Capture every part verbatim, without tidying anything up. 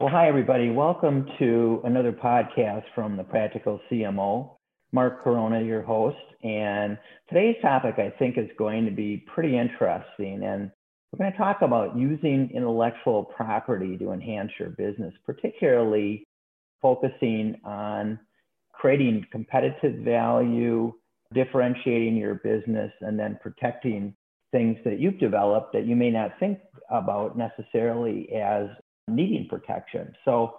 Well, hi, everybody. Welcome to another podcast from the Practical C M O. Mark Coronna, your host. And today's topic, I think, is going to be pretty interesting. And we're going to talk about using intellectual property to enhance your business, particularly focusing on creating competitive value, differentiating your business, and then protecting things that you've developed that you may not think about necessarily as needing protection. So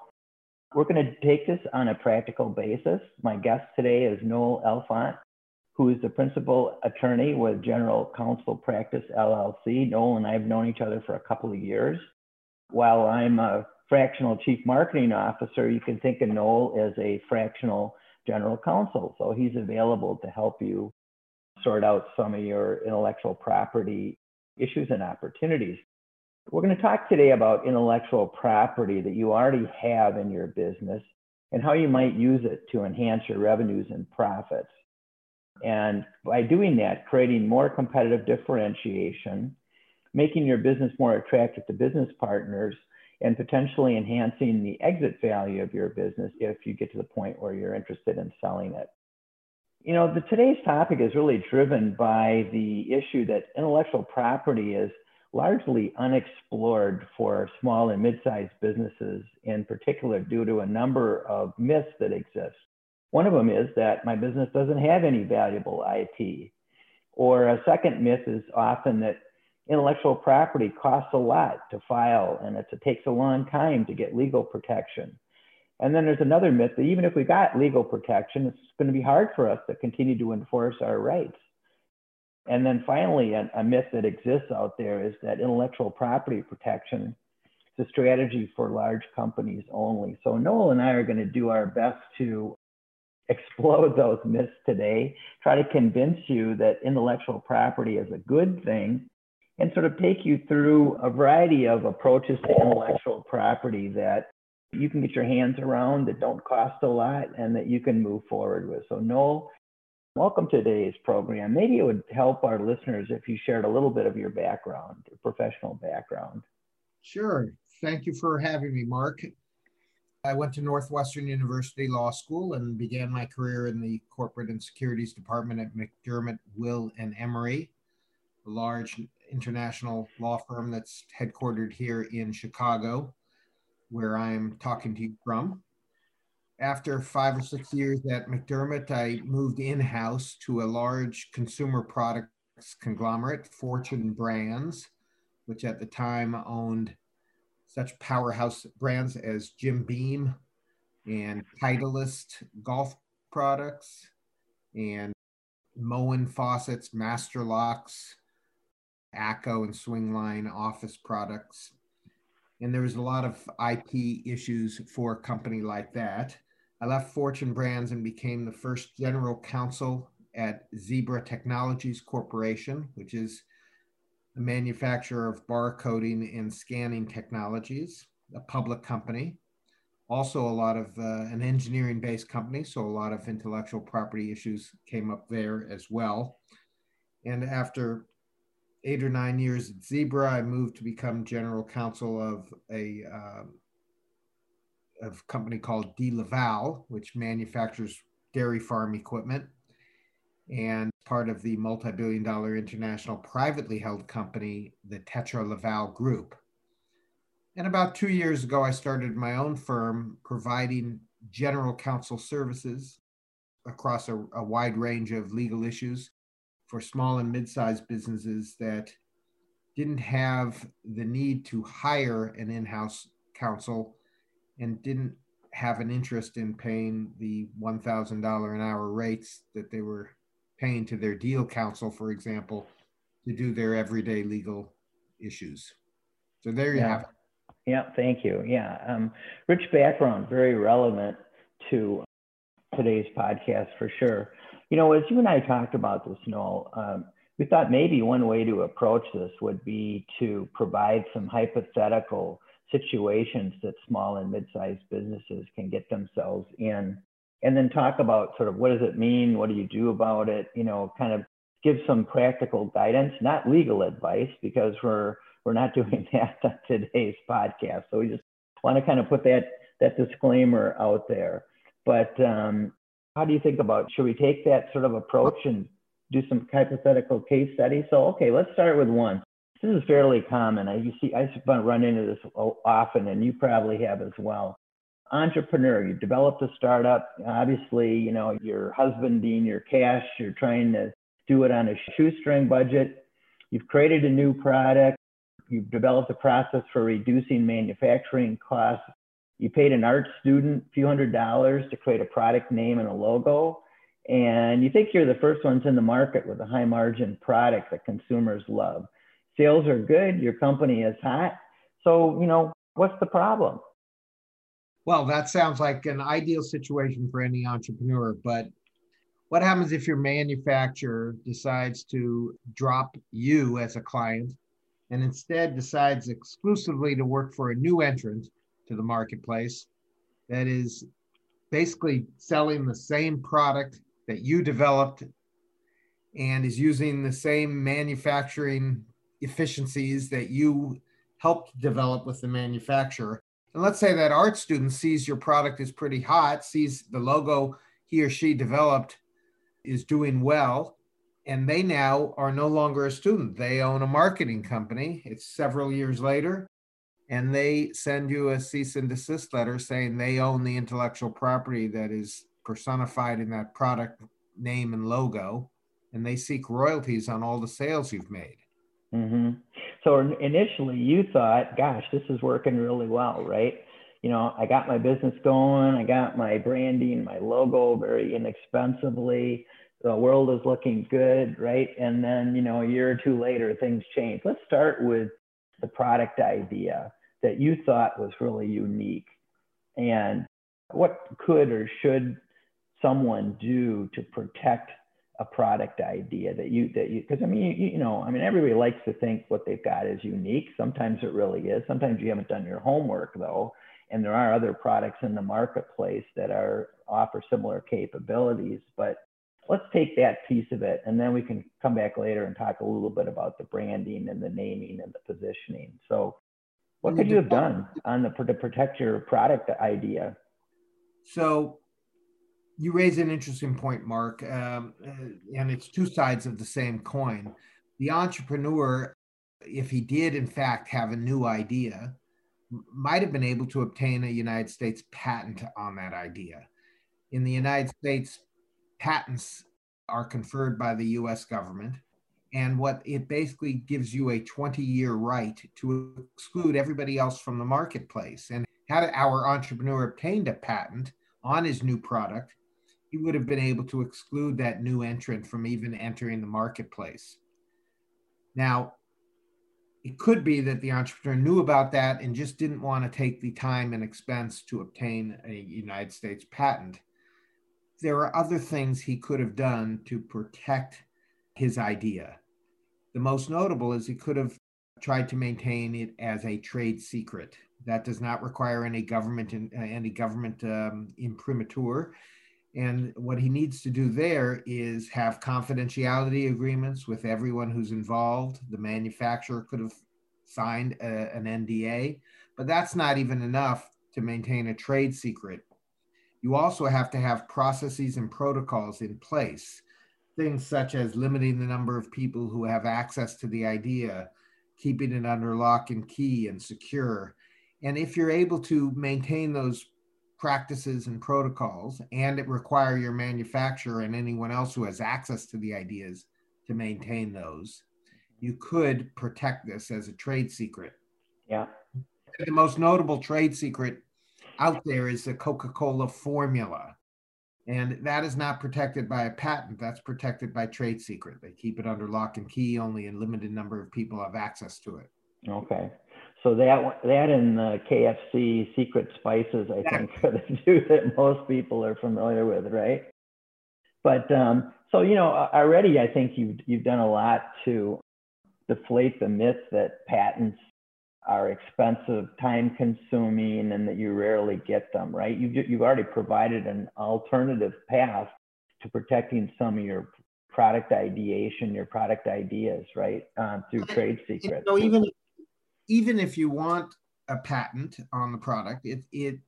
we're going to take this on a practical basis. My guest today is Noel Elfont, who is the principal attorney with General Counsel Practice, L L C. Noel and I have known each other for a couple of years. While I'm a fractional chief marketing officer, you can think of Noel as a fractional general counsel. So he's available to help you sort out some of your intellectual property issues and opportunities. We're going to talk today about intellectual property that you already have in your business and how you might use it to enhance your revenues and profits. And by doing that, creating more competitive differentiation, making your business more attractive to business partners, and potentially enhancing the exit value of your business if you get to the point where you're interested in selling it. You know, the, today's topic is really driven by the issue that intellectual property is largely unexplored for small and mid-sized businesses, in particular due to a number of myths that exist. One of them is that my business doesn't have any valuable I P. Or a second myth is often that intellectual property costs a lot to file and it takes a long time to get legal protection. And then there's another myth that even if we got legal protection, it's going to be hard for us to continue to enforce our rights. And then finally, a, a myth that exists out there is that intellectual property protection is a strategy for large companies only. So Noel and I are going to do our best to explode those myths today, try to convince you that intellectual property is a good thing, and sort of take you through a variety of approaches to intellectual property that you can get your hands around, that don't cost a lot, and that you can move forward with. So Noel, welcome to today's program. Maybe it would help our listeners if you shared a little bit of your background, your professional background. Sure. Thank you for having me, Mark. I went to Northwestern University Law School and began my career in the Corporate and Securities Department at McDermott, Will and Emery, a large international law firm that's headquartered here in Chicago, where I'm talking to you from. After five or six years at McDermott, I moved in-house to a large consumer products conglomerate, Fortune Brands, which at the time owned such powerhouse brands as Jim Beam and Titleist golf products and Moen faucets, Master Locks, Acco and Swingline office products. And there was a lot of I P issues for a company like that. I left Fortune Brands and became the first general counsel at Zebra Technologies Corporation, which is the manufacturer of barcoding and scanning technologies, a public company. Also a lot of uh, an engineering-based company, so a lot of intellectual property issues came up there as well. And after eight or nine years at Zebra, I moved to become general counsel of a um, of a company called Tetra Laval, which manufactures dairy farm equipment, and part of the multi-billion dollar international privately held company, the Tetra Laval Group. And about two years ago, I started my own firm providing general counsel services across a, a wide range of legal issues for small and mid-sized businesses that didn't have the need to hire an in-house counsel and didn't have an interest in paying the one thousand dollars an hour rates that they were paying to their deal counsel, for example, to do their everyday legal issues. So there you yeah. have it. Yeah, thank you. Yeah, um, rich background, very relevant to today's podcast for sure. You know, as you and I talked about this, Noel, um, we thought maybe one way to approach this would be to provide some hypothetical situations that small and mid-sized businesses can get themselves in, and then talk about sort of what does it mean, what do you do about it, you know, kind of give some practical guidance, not legal advice, because we're, we're not doing that on today's podcast. So we just want to kind of put that, that disclaimer out there. But um, how do you think about, should we take that sort of approach and do some hypothetical case study? So, okay, let's start with one. This is fairly common. I, you see, I run into this often, and you probably have as well. Entrepreneur, you developed a startup. Obviously, you know, you're husbanding your cash. You're trying to do it on a shoestring budget. You've created a new product. You've developed a process for reducing manufacturing costs. You paid an art student a few hundred dollars to create a product name and a logo. And you think you're the first ones in the market with a high margin product that consumers love. Sales are good. Your company is hot. So, you know, what's the problem? Well, that sounds like an ideal situation for any entrepreneur. But what happens if your manufacturer decides to drop you as a client and instead decides exclusively to work for a new entrant to the marketplace that is basically selling the same product that you developed and is using the same manufacturing efficiencies that you helped develop with the manufacturer? And let's say that art student sees your product is pretty hot, sees the logo he or she developed is doing well, and they now are no longer a student. They own a marketing company. It's several years later, and they send you a cease and desist letter saying they own the intellectual property that is personified in that product name and logo, and they seek royalties on all the sales you've made. Mm-hmm. So initially you thought, gosh, this is working really well, right? You know, I got my business going. I got my branding, my logo very inexpensively. The world is looking good, right? And then, you know, a year or two later, things change. Let's start with the product idea that you thought was really unique. And what could or should someone do to protect a product idea that you, that you, because I mean, you, you know, I mean, everybody likes to think what they've got is unique. Sometimes it really is. Sometimes you haven't done your homework though. And there are other products in the marketplace that are offer similar capabilities, but let's take that piece of it. And then we can come back later and talk a little bit about the branding and the naming and the positioning. So what could you have done on the, to protect your product idea? So you raise an interesting point, Mark, um, and it's two sides of the same coin. The entrepreneur, if he did in fact have a new idea, might have been able to obtain a United States patent on that idea. In the United States, patents are conferred by the U S government, and what it basically gives you a twenty-year right to exclude everybody else from the marketplace. And had our entrepreneur obtained a patent on his new product, he would have been able to exclude that new entrant from even entering the marketplace. Now, it could be that the entrepreneur knew about that and just didn't want to take the time and expense to obtain a United States patent. There are other things he could have done to protect his idea. The most notable is he could have tried to maintain it as a trade secret. That does not require any government in, any government um, imprimatur. And what he needs to do there is have confidentiality agreements with everyone who's involved. The manufacturer could have signed a, an N D A, but that's not even enough to maintain a trade secret. You also have to have processes and protocols in place, things such as limiting the number of people who have access to the idea, keeping it under lock and key and secure. And if you're able to maintain those practices and protocols, and it require your manufacturer and anyone else who has access to the ideas to maintain those, you could protect this as a trade secret. Yeah. The most notable trade secret out there is the Coca-Cola formula. And that is not protected by a patent. That's protected by trade secret. They keep it under lock and key. Only a limited number of people have access to it. Okay. So that that and the K F C secret spices, I think, are the two that most people are familiar with, right? But um, so, you know, already I think you've, you've done a lot to deflate the myth that patents are expensive, time-consuming, and that you rarely get them, right? You've, you've already provided an alternative path to protecting some of your product ideation, your product ideas, right, um, through trade secrets. So even, even if you want a patent on the product. It, it,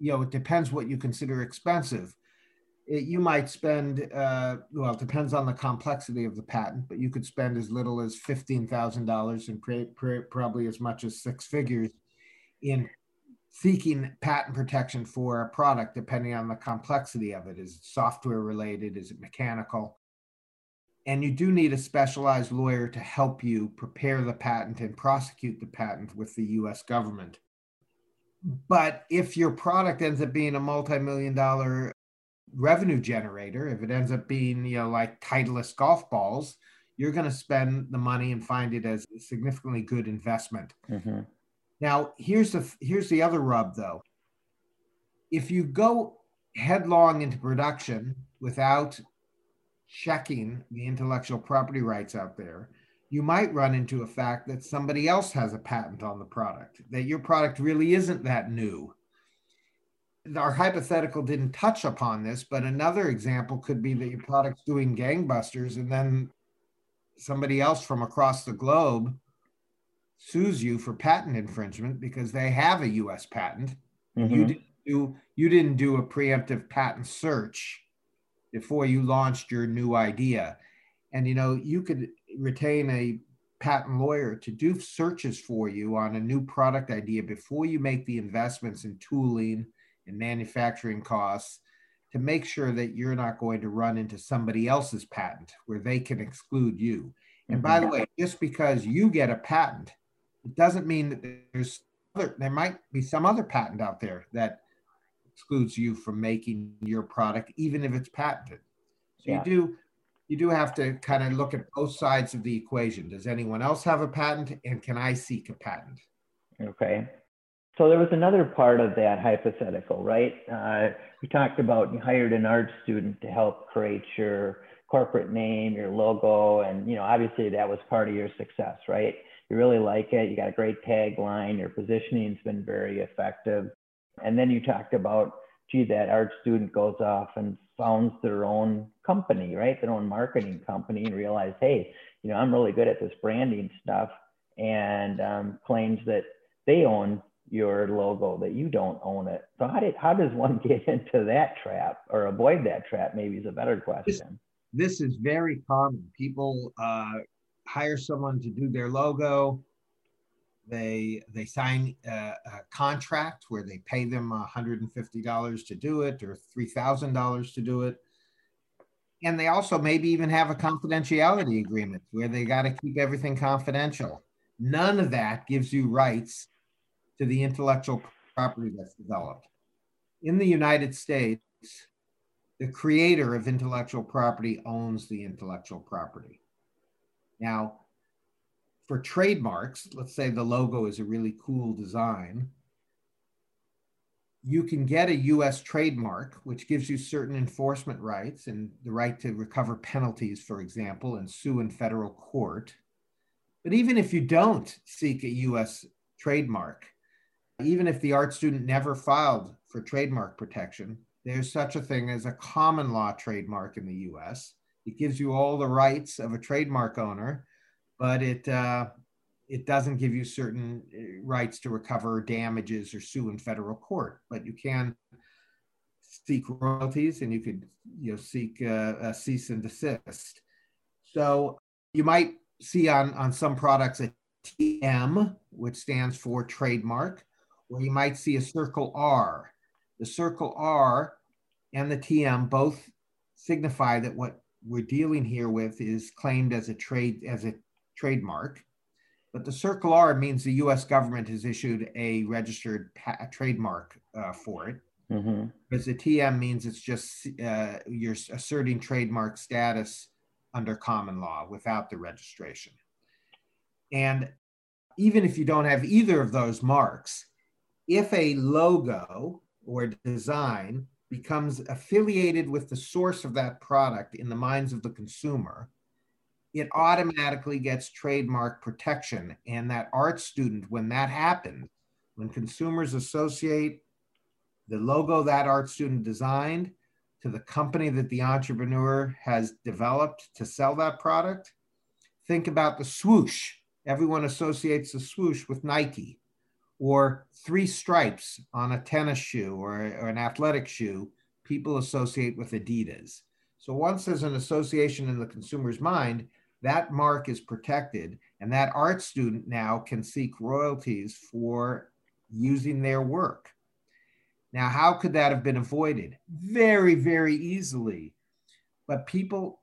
you know, it depends what you consider expensive. It, you might spend, uh, well, it depends on the complexity of the patent, but you could spend as little as fifteen thousand dollars and pr pr probably as much as six figures in seeking patent protection for a product, depending on the complexity of it. Is it software related? Is it mechanical? And you do need a specialized lawyer to help you prepare the patent and prosecute the patent with the U S government. But if your product ends up being a multi-million dollar revenue generator, if it ends up being, you know, like Titleist golf balls, you're going to spend the money and find it as a significantly good investment. Mm-hmm. Now, here's the, here's the other rub, though. If you go headlong into production without checking the intellectual property rights out there, you might run into a fact that somebody else has a patent on the product, that your product really isn't that new. Our hypothetical didn't touch upon this, but another example could be that your product's doing gangbusters and then somebody else from across the globe sues you for patent infringement because they have a U S patent. Mm-hmm. You didn't do, you didn't do a preemptive patent search before you launched your new idea. And, you know, you could retain a patent lawyer to do searches for you on a new product idea before you make the investments in tooling and manufacturing costs to make sure that you're not going to run into somebody else's patent where they can exclude you. And by the way, just because you get a patent, it doesn't mean that there's other, there might be some other patent out there that excludes you from making your product, even if it's patented. So yeah. you do you do have to kind of look at both sides of the equation. Does anyone else have a patent, and can I seek a patent? Okay. So there was another part of that hypothetical, right? Uh, we talked about you hired an art student to help create your corporate name, your logo, and, you know, obviously that was part of your success, right? You really like it. You got a great tagline. Your positioning's been very effective. And then you talked about, gee, that art student goes off and founds their own company, right? Their own marketing company, and realize, hey, you know, I'm really good at this branding stuff, and um, claims that they own your logo, that you don't own it. So how did how does one get into that trap, or avoid that trap? Maybe is a better question. This, this is very common. People uh, hire someone to do their logo. They, they sign a, a contract where they pay them one hundred fifty dollars to do it or three thousand dollars to do it. And they also maybe even have a confidentiality agreement where they got to keep everything confidential. None of that gives you rights to the intellectual property that's developed. In the United States, the creator of intellectual property owns the intellectual property. Now, for trademarks, let's say the logo is a really cool design, you can get a U S trademark, which gives you certain enforcement rights and the right to recover penalties, for example, and sue in federal court. But even if you don't seek a U S trademark, even if the art student never filed for trademark protection, there's such a thing as a common law trademark in the U S. It gives you all the rights of a trademark owner, but it, uh, it doesn't give you certain rights to recover damages or sue in federal court. But you can seek royalties, and you could, you know, seek uh, a cease and desist. So you might see on, on some products a T M, which stands for trademark, or you might see a circle R. The circle R and the T M both signify that what we're dealing here with is claimed as a trade, as a trademark, but the circle R means the U S government has issued a registered pa trademark uh, for it. Mm-hmm. Because the T M means it's just uh, you're asserting trademark status under common law without the registration. And even if you don't have either of those marks, if a logo or design becomes affiliated with the source of that product in the minds of the consumer, it automatically gets trademark protection. And that art student, when that happens, when consumers associate the logo that art student designed to the company that the entrepreneur has developed to sell that product, think about the swoosh. Everyone associates the swoosh with Nike or three stripes on a tennis shoe or, or an athletic shoe, people associate with Adidas. So once there's an association in the consumer's mind, that mark is protected, and that art student now can seek royalties for using their work. Now, how could that have been avoided? Very, very easily. But people,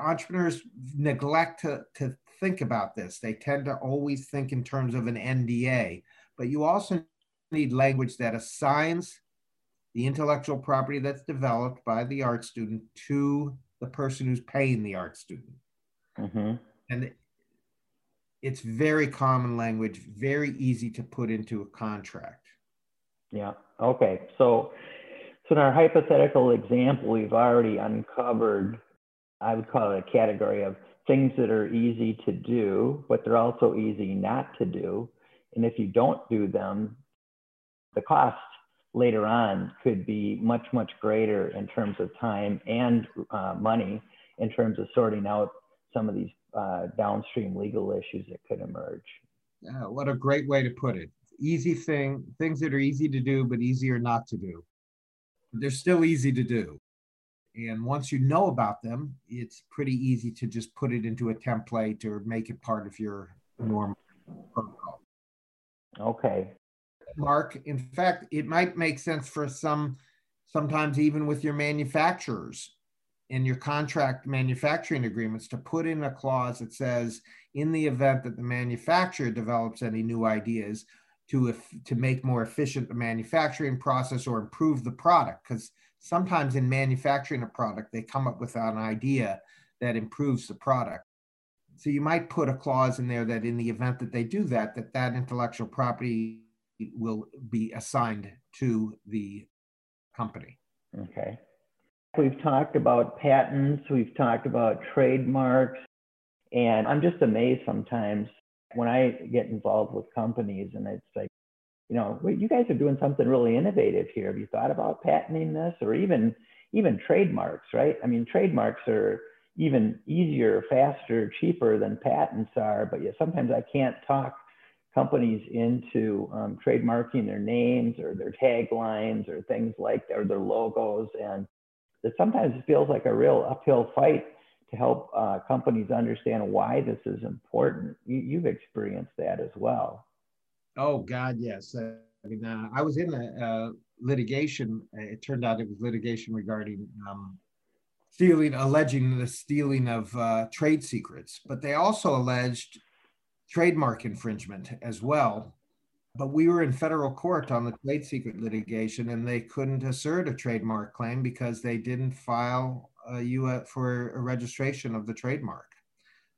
entrepreneurs neglect to, to think about this. They tend to always think in terms of an N D A, but you also need language that assigns the intellectual property that's developed by the art student to the person who's paying the art student. Mm-hmm. And it's very common language, very easy to put into a contract. Yeah. Okay. So, so in our hypothetical example, we've already uncovered, I would call it a category of things that are easy to do, but they're also easy not to do. And if you don't do them, the cost later on could be much, much greater in terms of time and uh, money, in terms of sorting out some of these uh, downstream legal issues that could emerge. Yeah, what a great way to put it. Easy thing, things that are easy to do, but easier not to do. They're still easy to do. And once you know about them, it's pretty easy to just put it into a template or make it part of your normal protocol. Okay. Mark, in fact, it might make sense for some, sometimes even with your manufacturers and your contract manufacturing agreements, to put in a clause that says, in the event that the manufacturer develops any new ideas to, if, to make more efficient the manufacturing process or improve the product, because sometimes in manufacturing a product, they come up with an idea that improves the product. So you might put a clause in there that in the event that they do that, that that intellectual property will be assigned to the company. Okay. We've talked about patents, we've talked about trademarks, and I'm just amazed sometimes when I get involved with companies and it's like, you know, well, you guys are doing something really innovative here. Have you thought about patenting this, or even even trademarks, right? I mean, trademarks are even easier, faster, cheaper than patents are, but yet sometimes I can't talk companies into um, trademarking their names or their taglines or things like that, or their logos. And that sometimes it feels like a real uphill fight to help uh, companies understand why this is important. You, you've experienced that as well. Oh, God, yes. Uh, I mean, uh, I was in a uh, litigation. It turned out it was litigation regarding um, stealing, alleging the stealing of uh, trade secrets, but they also alleged trademark infringement as well. But we were in federal court on the trade secret litigation, and they couldn't assert a trademark claim because they didn't file a U S for a registration of the trademark.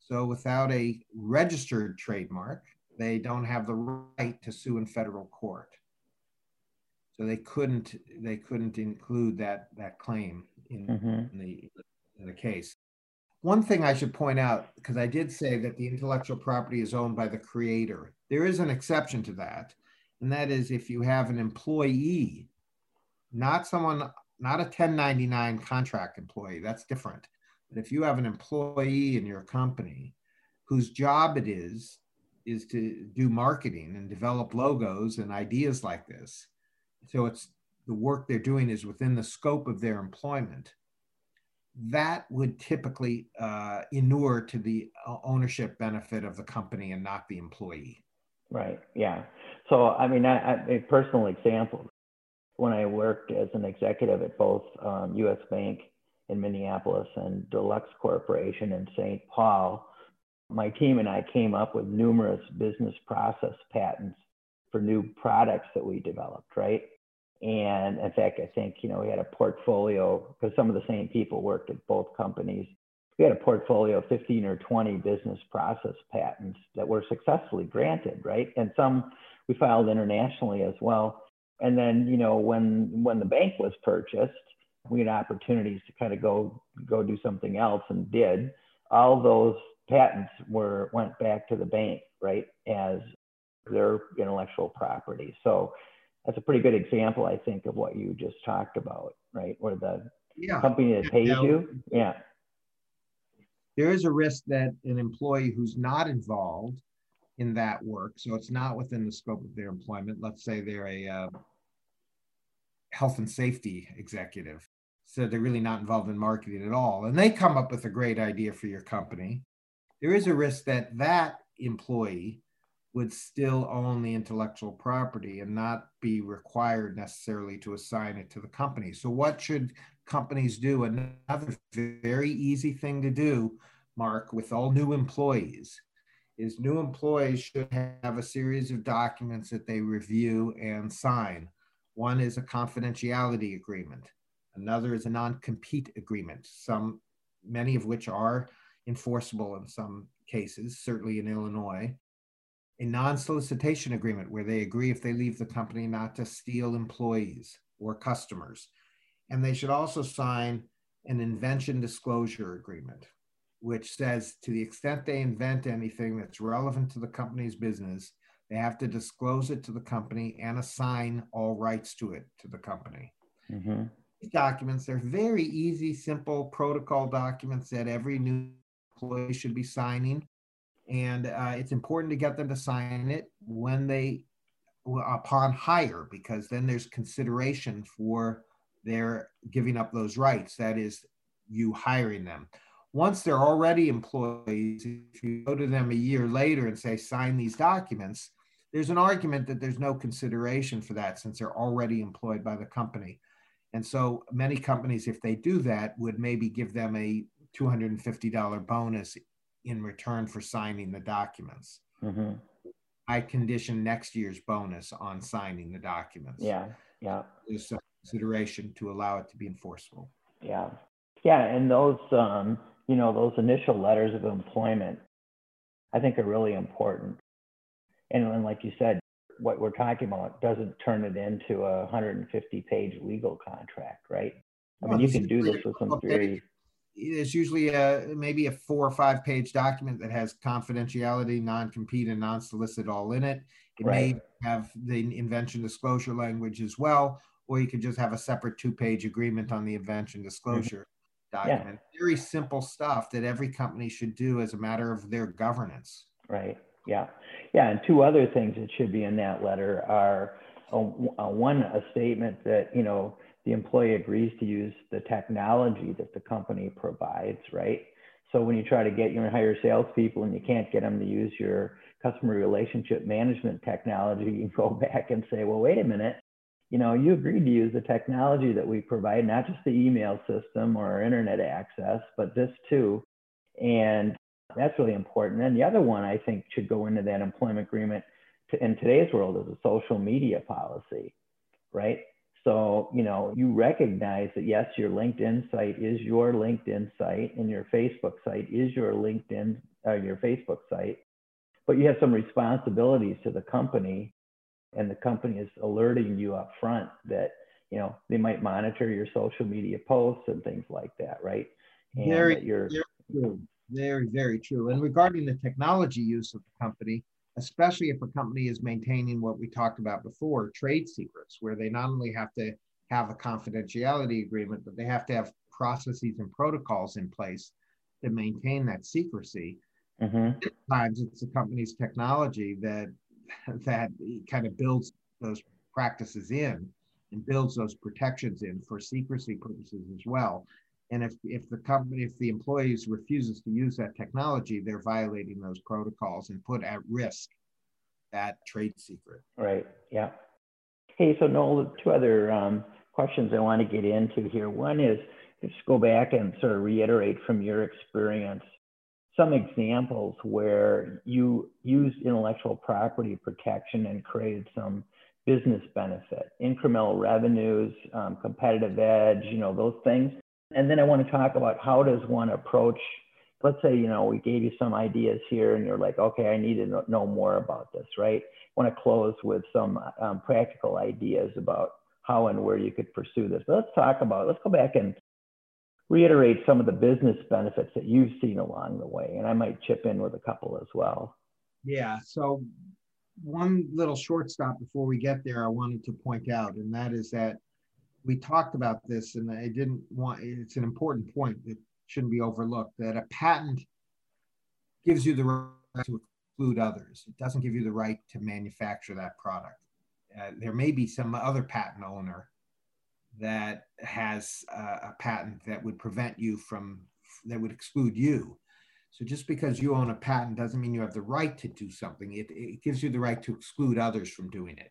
So without a registered trademark, they don't have the right to sue in federal court. So they couldn't they couldn't include that that claim in, mm-hmm. in the in the case. One thing I should point out, because I did say that the intellectual property is owned by the creator. There is an exception to that, and that is if you have an employee, not someone, not a ten ninety-nine contract employee, that's different. But if you have an employee in your company whose job it is, is to do marketing and develop logos and ideas like this, so it's the work they're doing is within the scope of their employment, that would typically uh, inure to the ownership benefit of the company and not the employee. Right. Yeah. So, I mean, I, I, a personal example, when I worked as an executive at both um, U S Bank in Minneapolis and Deluxe Corporation in Saint Paul, my team and I came up with numerous business process patents for new products that we developed, right? And in fact, I think, you know, we had a portfolio, because some of the same people worked at both companies. We had a portfolio of fifteen or twenty business process patents that were successfully granted, right? And some we filed internationally as well. And then, you know, when when the bank was purchased, we had opportunities to kind of go go do something else, and did. All those patents were went back to the bank, right, as their intellectual property. So that's a pretty good example, I think, of what you just talked about, right? Where the yeah. company that pays now, you, yeah. There is a risk that an employee who's not involved in that work. So it's not within the scope of their employment. Let's say they're a uh, health and safety executive. So they're really not involved in marketing at all. And they come up with a great idea for your company. There is a risk that that employee would still own the intellectual property and not be required necessarily to assign it to the company. So what should companies do? Another very easy thing to do, Mark, with all new employees is new employees should have a series of documents that they review and sign. One is a confidentiality agreement. Another is a non-compete agreement, some, many of which are enforceable in some cases, certainly in Illinois. A non-solicitation agreement where they agree if they leave the company not to steal employees or customers. And they should also sign an invention disclosure agreement, which says to the extent they invent anything that's relevant to the company's business, they have to disclose it to the company and assign all rights to it to the company. Mm-hmm. These documents are very easy, simple protocol documents that every new employee should be signing. And uh, it's important to get them to sign it when they, upon hire, because then there's consideration for their giving up those rights. That is, you hiring them. Once they're already employees, if you go to them a year later and say, sign these documents, there's an argument that there's no consideration for that since they're already employed by the company. And so many companies, if they do that, would maybe give them a two hundred fifty dollar bonus in return for signing the documents. Mm-hmm. I condition next year's bonus on signing the documents. Yeah, yeah. There's some consideration to allow it to be enforceable. Yeah, yeah, and those, um, you know, those initial letters of employment, I think are really important. And, and like you said, what we're talking about doesn't turn it into a one hundred fifty page legal contract, right? I well, mean, you can do this with some very... It's usually a, maybe a four or five page document that has confidentiality, non-compete, and non-solicit all in it. It right. may have the invention disclosure language as well, or you could just have a separate two page agreement on the invention disclosure mm-hmm. document. Yeah. Very simple stuff that every company should do as a matter of their governance. Right. Yeah. Yeah. And two other things that should be in that letter are a, a, one, a statement that, you know, the employee agrees to use the technology that the company provides, right? So when you try to get your hire salespeople and you can't get them to use your customer relationship management technology, you go back and say, well, wait a minute, you know, you agreed to use the technology that we provide, not just the email system or internet access, but this too. And that's really important. And the other one I think should go into that employment agreement to, in today's world is a social media policy, right? So, you know, you recognize that, yes, your LinkedIn site is your LinkedIn site and your Facebook site is your LinkedIn, uh, your Facebook site, but you have some responsibilities to the company and the company is alerting you up front that, you know, they might monitor your social media posts and things like that, right? And very, that you're, very true. Very, very true. And regarding the technology use of the company, especially if a company is maintaining what we talked about before, trade secrets, where they not only have to have a confidentiality agreement, but they have to have processes and protocols in place to maintain that secrecy. Mm-hmm. Sometimes it's the company's technology that, that kind of builds those practices in and builds those protections in for secrecy purposes as well. And if, if the company, if the employees refuses to use that technology, they're violating those protocols and put at risk that trade secret. Right. Yeah. Hey, so Noel, two other um, questions I want to get into here. One is just go back and sort of reiterate from your experience some examples where you used intellectual property protection and created some business benefit, incremental revenues, um, competitive edge, you know, those things. And then I want to talk about how does one approach, let's say, you know, we gave you some ideas here and you're like, okay, I need to know more about this, right? I want to close with some um, practical ideas about how and where you could pursue this. But let's talk about, let's go back and reiterate some of the business benefits that you've seen along the way. And I might chip in with a couple as well. Yeah. So one little shortstop before we get there, I wanted to point out, and that is that we talked about this and I didn't want, it's an important point that shouldn't be overlooked, that a patent gives you the right to exclude others. It doesn't give you the right to manufacture that product. Uh, there may be some other patent owner that has uh, a patent that would prevent you from, that would exclude you. So just because you own a patent doesn't mean you have the right to do something. It, it gives you the right to exclude others from doing it.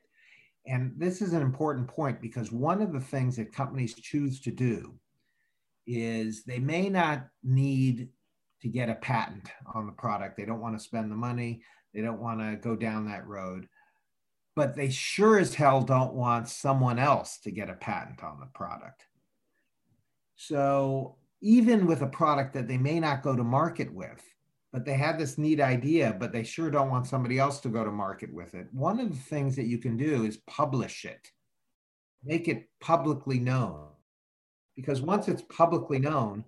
And this is an important point, because one of the things that companies choose to do is they may not need to get a patent on the product. They don't want to spend the money. They don't want to go down that road. But they sure as hell don't want someone else to get a patent on the product. So even with a product that they may not go to market with, but they had this neat idea, but they sure don't want somebody else to go to market with it, one of the things that you can do is publish it. Make it publicly known. Because once it's publicly known,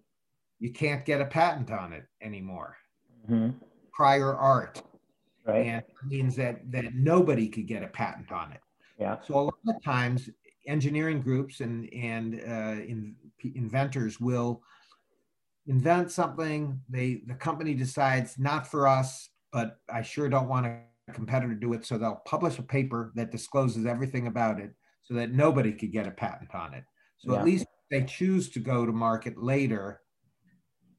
you can't get a patent on it anymore. Mm-hmm. Prior art. Right. And it means that, that nobody could get a patent on it. Yeah. So a lot of times, engineering groups and, and uh, in, inventors will invent something. They, the company decides, not for us, but I sure don't want a competitor to do it. So they'll publish a paper that discloses everything about it so that nobody could get a patent on it. So yeah. At least if they choose to go to market later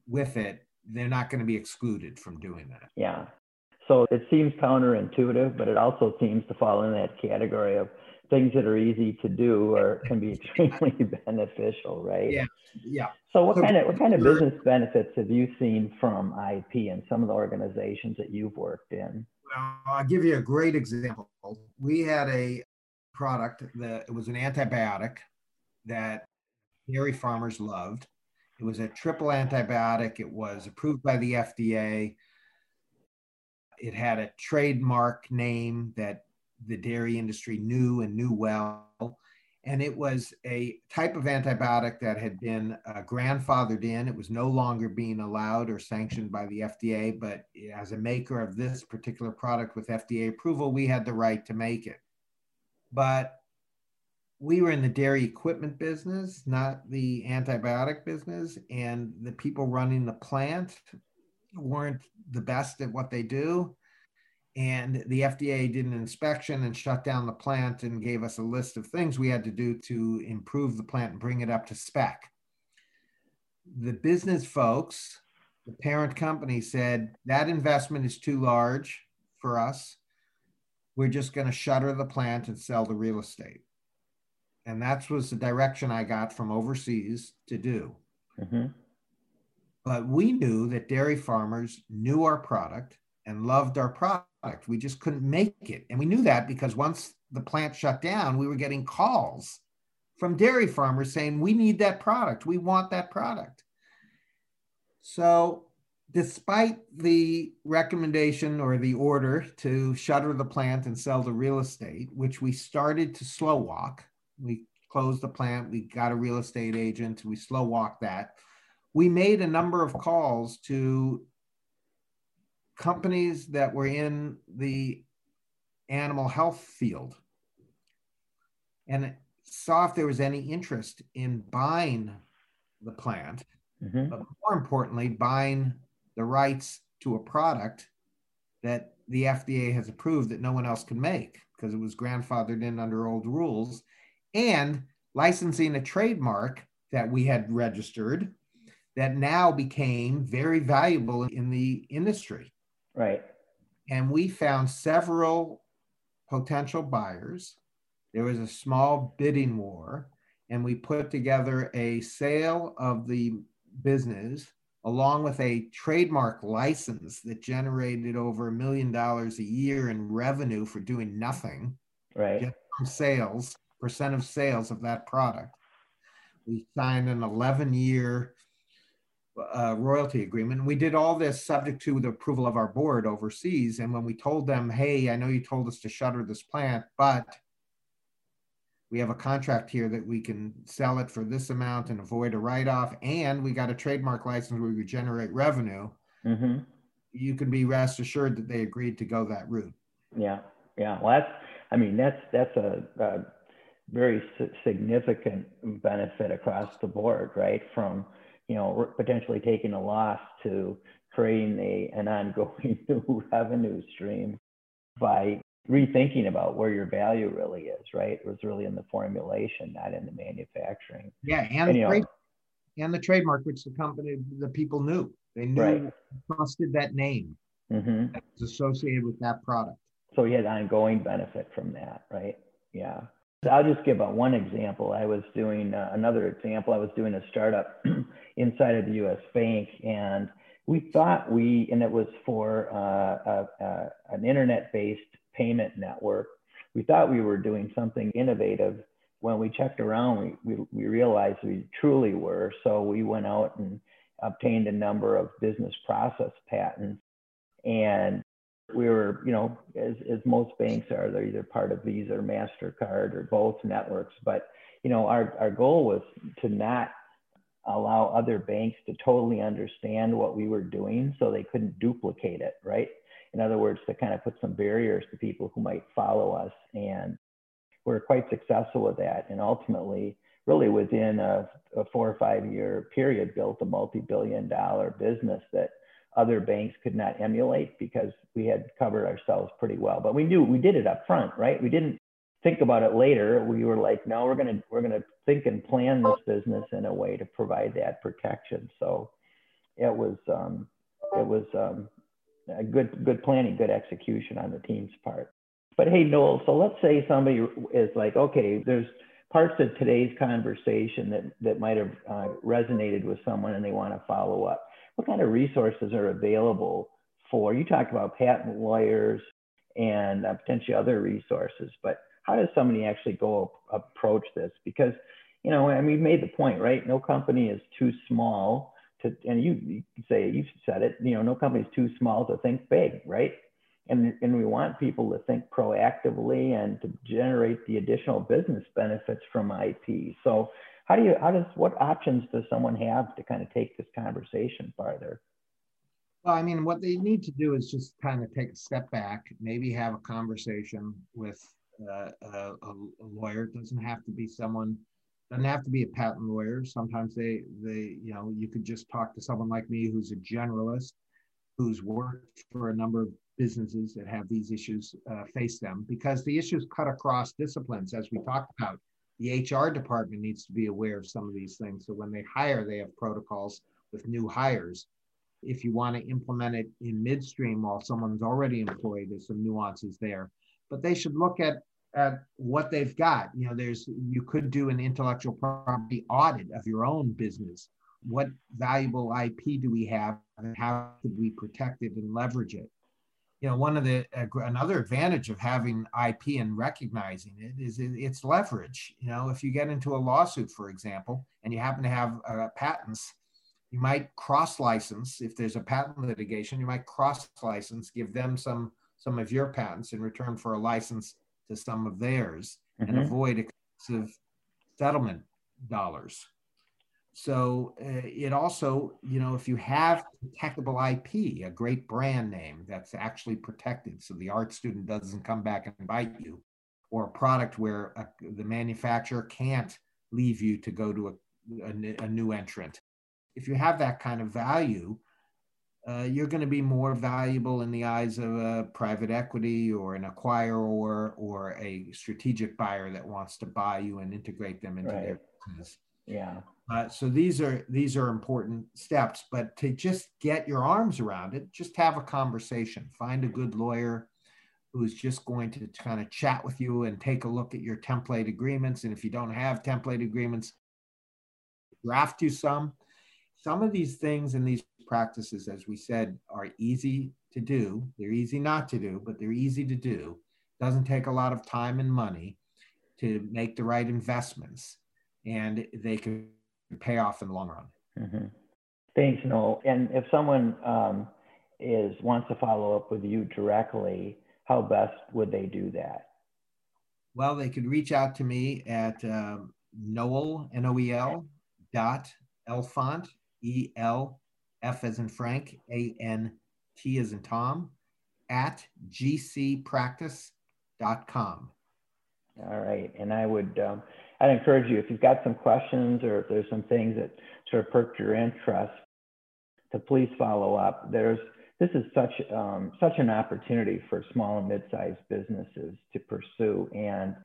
with it, they're not going to be excluded from doing that. Yeah. So it seems counterintuitive, but it also seems to fall in that category of things that are easy to do or can be extremely beneficial, right? Yeah, yeah. So what so, kind of what kind of business benefits have you seen from I P in some of the organizations that you've worked in? Well, I'll give you a great example. We had a product that it was an antibiotic that dairy farmers loved. It was a triple antibiotic. It was approved by the F D A. It had a trademark name that the dairy industry knew and knew well. And it was a type of antibiotic that had been uh, grandfathered in. It was no longer being allowed or sanctioned by the F D A, but as a maker of this particular product with F D A approval, we had the right to make it. But we were in the dairy equipment business, not the antibiotic business, and the people running the plant weren't the best at what they do. And the F D A did an inspection and shut down the plant and gave us a list of things we had to do to improve the plant and bring it up to spec. The business folks, the parent company, said that investment is too large for us. We're just going to shutter the plant and sell the real estate. And that was the direction I got from overseas to do. Mm-hmm. But we knew that dairy farmers knew our product and loved our product. We just couldn't make it. And we knew that because once the plant shut down, we were getting calls from dairy farmers saying, we need that product. We want that product. So despite the recommendation or the order to shutter the plant and sell the real estate, which we started to slow walk, we closed the plant, we got a real estate agent, we slow walked that. We made a number of calls to companies that were in the animal health field and saw if there was any interest in buying the plant, mm-hmm. but more importantly, buying the rights to a product that the F D A has approved that no one else can make because it was grandfathered in under old rules, and licensing a trademark that we had registered that now became very valuable in the industry. Right. And we found several potential buyers. There was a small bidding war, and we put together a sale of the business along with a trademark license that generated over a million dollars a year in revenue for doing nothing. Right. Just from sales, percent of sales of that product. We signed an eleven year Uh, royalty agreement. We did all this subject to the approval of our board overseas. And when we told them, hey, I know you told us to shutter this plant, but we have a contract here that we can sell it for this amount and avoid a write-off. And we got a trademark license where we generate revenue. Mm-hmm. You can be rest assured that they agreed to go that route. Yeah. Yeah. Well, that's, I mean, that's, that's a, a very significant benefit across the board, right? From you know, potentially taking a loss to creating a, an ongoing new revenue stream by rethinking about where your value really is, right? It was really in the formulation, not in the manufacturing. Yeah, and, and, the, trade, know, and the trademark, which the company, the people knew. They knew, right. trusted that name mm-hmm. that was associated with that product. So you had ongoing benefit from that, right? Yeah. So I'll just give a, one example. I was doing uh, another example. I was doing a startup inside of the U S. Bank, and we thought we, and it was for uh, a, a, an internet-based payment network. We thought we were doing something innovative. When we checked around, we, we, we realized we truly were. So we went out and obtained a number of business process patents. And we were, you know, as, as most banks are, they're either part of Visa or MasterCard or both networks. But, you know, our, our goal was to not allow other banks to totally understand what we were doing so they couldn't duplicate it, right? In other words, to kind of put some barriers to people who might follow us. And we're quite successful with that. And ultimately, really within a, a four or five year period, built a multi-billion dollar business that other banks could not emulate because we had covered ourselves pretty well. But we knew we did it up front, right? We didn't think about it later. We were like, no, we're gonna we're gonna think and plan this business in a way to provide that protection. So it was um, it was. Um, A good, good planning, good execution on the team's part. But hey, Noel, so let's say somebody is like, okay, there's parts of today's conversation that, that might have uh, resonated with someone and they want to follow up. What kind of resources are available for, you talked about patent lawyers and uh, potentially other resources, but how does somebody actually go ap- approach this? Because, you know, and we've made the point, right? No company is too small. To, and you, you say, you said it, you know, no company's too small to think big, right? And, and we want people to think proactively and to generate the additional business benefits from I P. So how do you, how does, what options does someone have to kind of take this conversation farther? Well, I mean, what they need to do is just kind of take a step back, maybe have a conversation with uh, a, a lawyer. It doesn't have to be someone Doesn't have to be a patent lawyer. Sometimes they, they, you know, you could just talk to someone like me who's a generalist, who's worked for a number of businesses that have these issues uh, face them, because the issues cut across disciplines, as we talked about. The H R department needs to be aware of some of these things. So when they hire, they have protocols with new hires. If you want to implement it in midstream while someone's already employed, there's some nuances there. But they should look at at what they've got. You know, there's, you could do an intellectual property audit of your own business. What valuable I P do we have, and how could we protect it and leverage it? You know, one of the uh, another advantage of having I P and recognizing it is it, it's leverage. You know, if you get into a lawsuit, for example, and you happen to have uh, patents, you might cross-license. If there's a patent litigation, you might cross-license, give them some some of your patents in return for a license to some of theirs, and mm-hmm. avoid expensive settlement dollars. So uh, it also, you know, if you have protectable I P, a great brand name that's actually protected, so the art student doesn't come back and bite you, or a product where a, the manufacturer can't leave you to go to a, a, a new entrant. If you have that kind of value, Uh, you're going to be more valuable in the eyes of a private equity or an acquirer or, or a strategic buyer that wants to buy you and integrate them into right. their business. Yeah. Uh, so these are these are important steps, but to just get your arms around it, just have a conversation. Find a good lawyer who's just going to kind of chat with you and take a look at your template agreements. And if you don't have template agreements, draft you some. Some of these things and these practices, as we said, are easy to do. They're easy not to do, but they're easy to do. Doesn't take a lot of time and money to make the right investments, and they can pay off in the long run. Mm-hmm. Thanks, Noel. And if someone um, is wants to follow up with you directly, how best would they do that? Well, they could reach out to me at um, Noel, N O E L, dot Elfont, E L F as in Frank, A N T as in Tom, at g c practice dot com. All right. And I would, um, I'd encourage you, if you've got some questions or if there's some things that sort of perked your interest, to please follow up. There's this is such um, such an opportunity for small and mid-sized businesses to pursue, and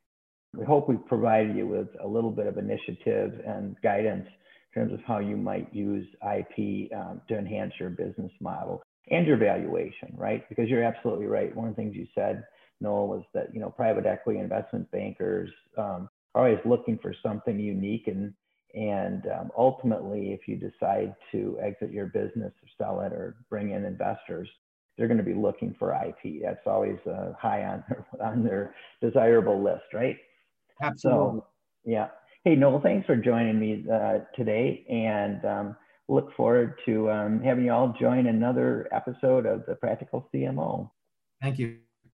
we hope we've provided you with a little bit of initiative and guidance in terms of how you might use I P um, to enhance your business model and your valuation, right? Because you're absolutely right. One of the things you said, Noel, was that, you know, private equity investment bankers um, are always looking for something unique, and and um, ultimately, if you decide to exit your business or sell it or bring in investors, they're going to be looking for I P. That's always uh, high on their, on their desirable list, right? Absolutely. So, yeah. Hey, Noel, thanks for joining me uh, today, and um, look forward to um, having you all join another episode of the Practical C M O. Thank you.